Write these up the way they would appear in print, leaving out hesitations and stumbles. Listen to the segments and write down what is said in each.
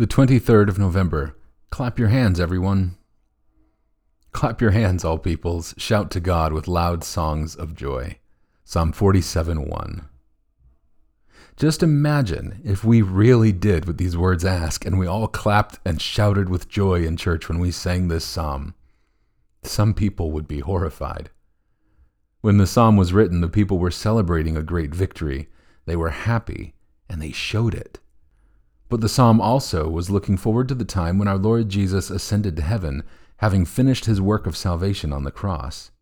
The 23rd of November. Clap your hands, everyone. Clap your hands, all peoples. Shout to God with loud songs of joy. Psalm 47:1. Just imagine if we really did what these words ask, and we all clapped and shouted with joy in church when we sang this psalm. Some people would be horrified. When the psalm was written, the people were celebrating a great victory. They were happy, and they showed it. But the psalm also was looking forward to the time when our Lord Jesus ascended to heaven, having finished his work of salvation on the cross.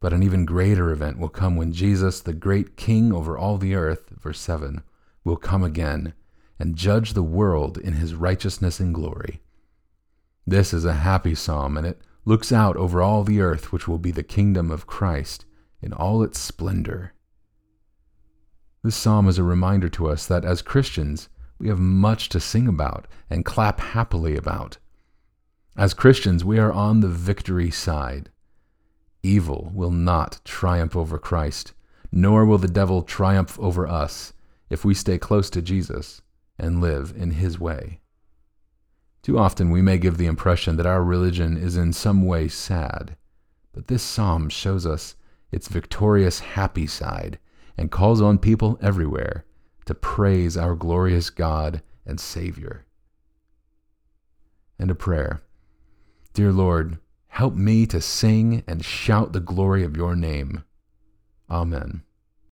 But an even greater event will come when Jesus, the great King over all the earth, verse 7, will come again and judge the world in his righteousness and glory. This is a happy psalm, and it looks out over all the earth, which will be the kingdom of Christ in all its splendor. This psalm is a reminder to us that as Christians, we have much to sing about and clap happily about. As Christians, we are on the victory side. Evil will not triumph over Christ, nor will the devil triumph over us if we stay close to Jesus and live in his way. Too often we may give the impression that our religion is in some way sad, but this psalm shows us its victorious, happy side and calls on people everywhere to praise our glorious God and Savior. And a prayer. Dear Lord, help me to sing and shout the glory of your name. Amen.